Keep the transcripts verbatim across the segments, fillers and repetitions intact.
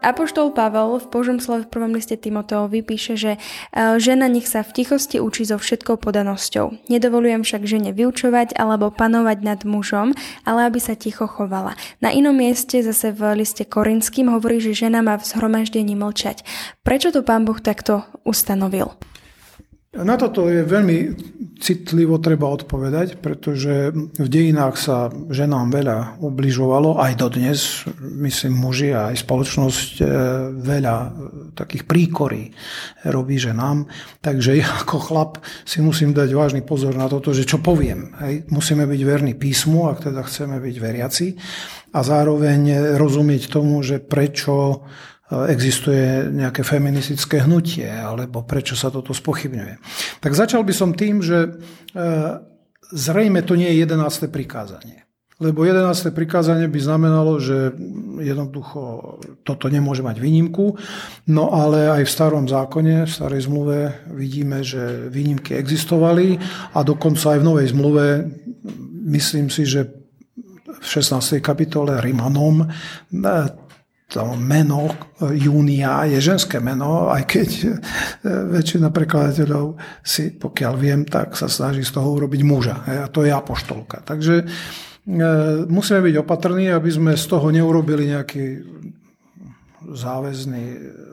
Apoštol Pavol v Božomslove v prvom liste Timoteovi píše, že žena nech sa v tichosti učí so všetkou podanosťou. Nedovolujem však žene vyučovať alebo panovať nad mužom, ale aby sa ticho chovala. Na inom mieste zase v liste Korinským hovorí, že žena má v zhromaždení mlčať. Prečo to Pán Boh takto ustanovil? Na toto je veľmi citlivo treba odpovedať, pretože v dejinách sa ženám veľa ubližovalo, aj dodnes, myslím, muži a aj spoločnosť veľa takých príkorí robí ženám. Takže ja ako chlap si musím dať vážny pozor na toto, že čo poviem. Hej? Musíme byť verní písmu, ak teda chceme byť veriaci, a zároveň rozumieť tomu, že prečo existuje nejaké feministické hnutie, alebo prečo sa toto spochybňuje. Tak začal by som tým, že zrejme to nie je jedenáste prikázanie. Lebo jedenáste prikázanie by znamenalo, že jednoducho toto nemôže mať výnimku, no ale aj v starom zákone, v starej zmluve vidíme, že výnimky existovali a dokonca aj v novej zmluve, myslím si, že v šestnástej kapitole Rimanom to meno Júnia je ženské meno, aj keď väčšina prekladateľov si, pokiaľ viem, tak sa snaží z toho urobiť muža. A to je apoštolka. Takže e, musíme byť opatrní, aby sme z toho neurobili nejaký záväzný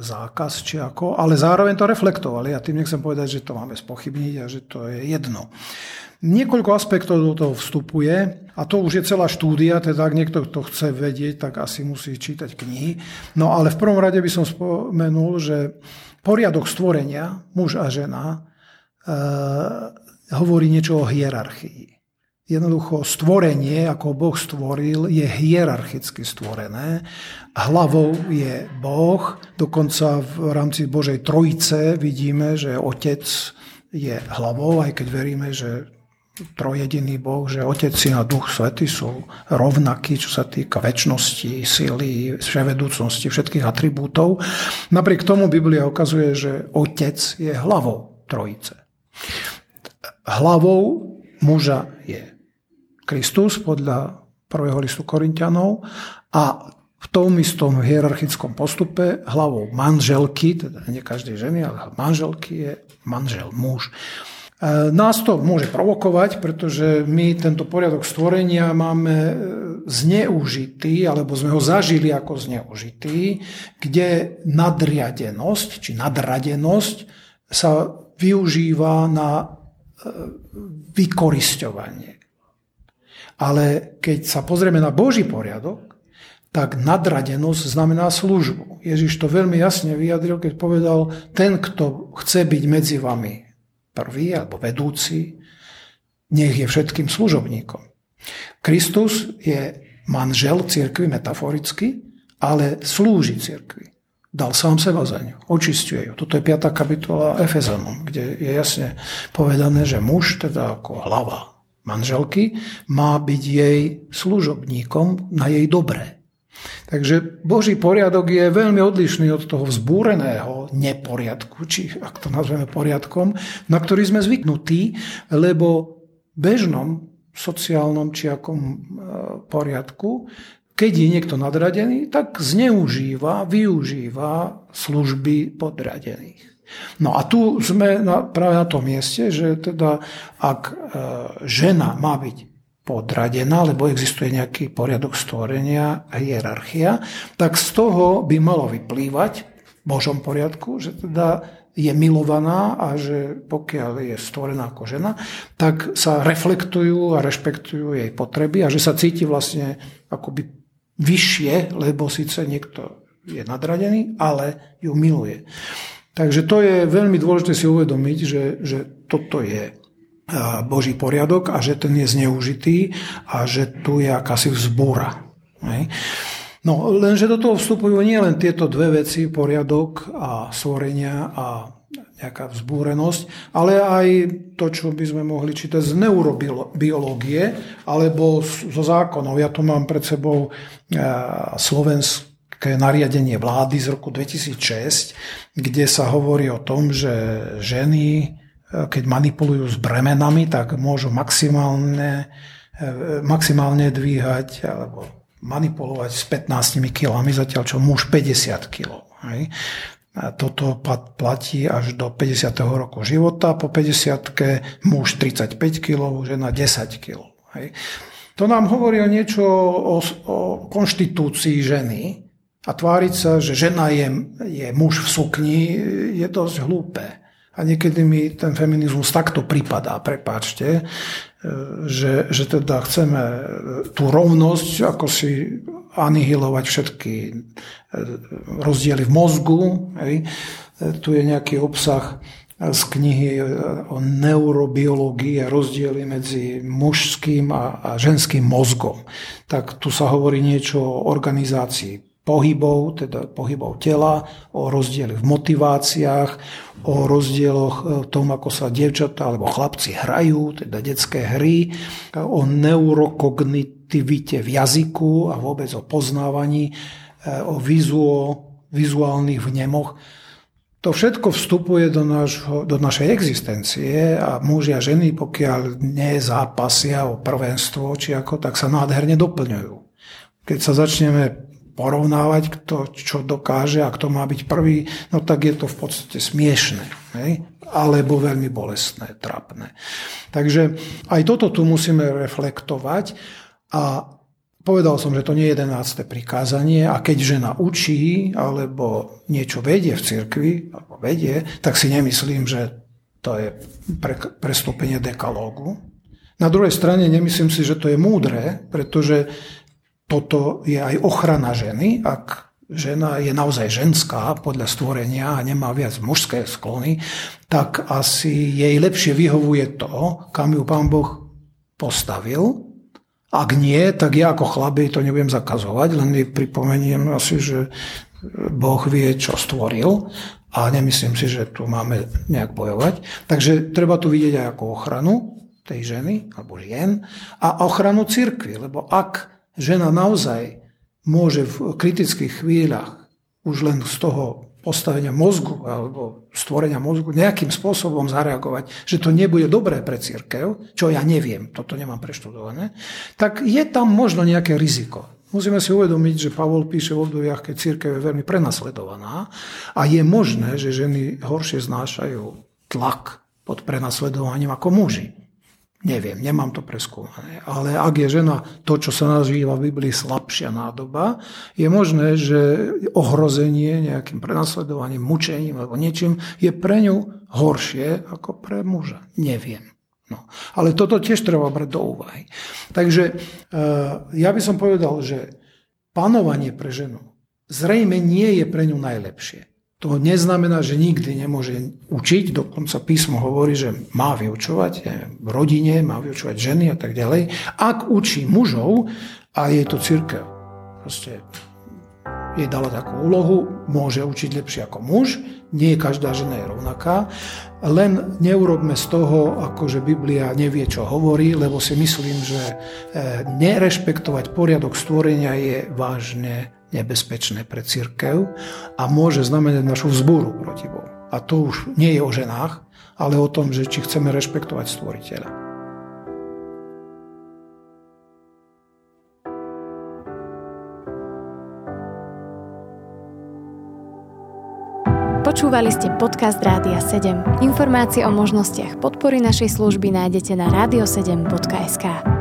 zákaz, či ako, ale zároveň to reflektovali. A tým nechcem povedať, že to máme spochybniť a že to je jedno. Niekoľko aspektov do toho vstupuje a to už je celá štúdia, teda ak niekto to chce vedieť, tak asi musí čítať knihy. No ale v prvom rade by som spomenul, že poriadok stvorenia, muž a žena, e, hovorí niečo o hierarchii. Jednoducho stvorenie, ako Boh stvoril, je hierarchicky stvorené. Hlavou je Boh, dokonca v rámci Božej trojice vidíme, že Otec je hlavou, aj keď veríme, že trojediný Boh, že Otec, Syn a Duch Svätý sú rovnakí, čo sa týka večnosti, sily, vševedúcnosti, všetkých atribútov. Napriek tomu Biblia ukazuje, že Otec je hlavou trojice. Hlavou muža je Kristus podľa prvého listu Korinťanov a v tom istom hierarchickom postupe hlavou manželky, teda nie každej ženy, ale manželky je manžel, muž. Nás to môže provokovať, pretože my tento poriadok stvorenia máme zneužitý, alebo sme ho zažili ako zneužitý, kde nadriadenosť, či nadradenosť sa využíva na vykorisťovanie. Ale keď sa pozrieme na Boží poriadok, tak nadradenosť znamená službu. Ježiš to veľmi jasne vyjadril, keď povedal, ten, kto chce byť medzi vami prvý alebo vedúci, nech je všetkým služobníkom. Kristus je manžel cirkvi metaforicky, ale slúži cirkvi. Dal sám seba za ňu, očisťuje ju. Toto je piata kapitola Efezanom, kde je jasne povedané, že muž, teda ako hlava manželky, má byť jej služobníkom na jej dobré. Takže Boží poriadok je veľmi odlišný od toho vzbúreného neporiadku, či ak to nazveme poriadkom, na ktorý sme zvyknutí, lebo v bežnom sociálnom či akom poriadku, keď je niekto nadradený, tak zneužíva, využíva služby podradených. No a tu sme na, práve na tom mieste, že teda ak žena má byť podradená, lebo existuje nejaký poriadok stvorenia a hierarchia, tak z toho by malo vyplývať v Božom poriadku, že teda je milovaná a že pokiaľ je stvorená ako žena, tak sa reflektujú a rešpektujú jej potreby a že sa cíti vlastne akoby vyššie, lebo síce niekto je nadradený, ale ju miluje. Takže to je veľmi dôležité si uvedomiť, že, že toto je Boží poriadok a že ten je zneužitý a že tu je akási vzbúra. No, lenže do toho vstupujú nielen tieto dve veci, poriadok a stvorenia a nejaká vzbúrenosť, ale aj to, čo by sme mohli čítať z neurobiológie alebo zo zákonov. Ja tu mám pred sebou slovenské nariadenie vlády z roku dvetisícšesť, kde sa hovorí o tom, že ženy, keď manipulujú s bremenami, tak môžu maximálne, maximálne dvíhať alebo manipulovať s pätnástimi kilami, zatiaľ čo muž päťdesiat kilogramov. Hej. Toto platí až do päťdesiateho roku života, po päťdesiatke muž tridsaťpäť kilogramov, žena desať kilogramov. Hej. To nám hovorí o niečo o, o konštitúcii ženy a tváriť sa, že žena je, je muž v sukni, je dosť hlúpe. A niekedy mi ten feminizmus takto pripadá, prepáčte, že, že teda chceme tú rovnosť ako si anihilovať všetky rozdiely v mozgu. Hej. Tu je nejaký obsah z knihy o neurobiológii a rozdiely medzi mužským a, a ženským mozgom. Tak tu sa hovorí niečo o organizácii pohybov, teda pohybov tela, o rozdieli v motiváciách, o rozdieloch v tom, ako sa dievčatá alebo chlapci hrajú, teda detské hry, o neurokognitivite v jazyku a vôbec o poznávaní, o vizuo, vizuálnych vnemoch. To všetko vstupuje do, našho, do našej existencie a muži a ženy, pokiaľ nezápasia o prvenstvo, či ako, tak sa nádherne doplňujú. Keď sa začneme porovnávať, kto čo dokáže a kto má byť prvý, no tak je to v podstate smiešné, ne? Alebo veľmi bolestné, trápne. Takže aj toto tu musíme reflektovať. A povedal som, že to nie je jedenácté prikázanie a keď žena učí alebo niečo vedie v cirkvi, alebo vedie, tak si nemyslím, že to je pre, prestúpenie dekalógu. Na druhej strane nemyslím si, že to je múdre, pretože toto je aj ochrana ženy, ak žena je naozaj ženská podľa stvorenia a nemá viac mužské sklony, tak asi jej lepšie vyhovuje to, kam ju Pán Boh postavil. Ak nie, tak ja ako chlapec to nebudem zakazovať, len pripomeniem asi, že Boh vie, čo stvoril a nemyslím si, že tu máme nejak bojovať. Takže treba tu vidieť aj ako ochranu tej ženy alebo žien a ochranu cirkvi, lebo ak žena naozaj môže v kritických chvíľach už len z toho postavenia mozgu alebo stvorenia mozgu nejakým spôsobom zareagovať, že to nebude dobré pre cirkev, čo ja neviem, toto nemám preštudované, tak je tam možno nejaké riziko. Musíme si uvedomiť, že Pavol píše v obdobiach, keď cirkev je veľmi prenasledovaná a je možné, že ženy horšie znášajú tlak pod prenasledovaním ako muži. Neviem, nemám to preskúmané, ale ak je žena to, čo sa nazýva v Biblii slabšia nádoba, je možné, že ohrozenie nejakým prenasledovaním, mučením alebo niečím je pre ňu horšie ako pre muža. Neviem. No. Ale toto tiež treba brať do úvahy. Takže ja by som povedal, že panovanie pre ženu zrejme nie je pre ňu najlepšie. To neznamená, že nikdy nemôže učiť, dokonca písmo hovorí, že má vyučovať v rodine, má vyučovať ženy a tak ďalej. Ak učí mužov a je to cirkev, proste jej dala takú úlohu, môže učiť lepšie ako muž, nie každá žena je rovnaká, len neurobme z toho, akože Biblia nevie, čo hovorí, lebo si myslím, že nerešpektovať poriadok stvorenia je vážne nebezpečné pre cirkev a môže znamenať našu vzbúru proti Bohu. A to už nie je o ženách, ale o tom, že či chceme rešpektovať stvoriteľa. Počúvali ste podcast Rádia sedem. Informácie o možnostiach podpory našej služby nájdete na radio sedem bodka es ká.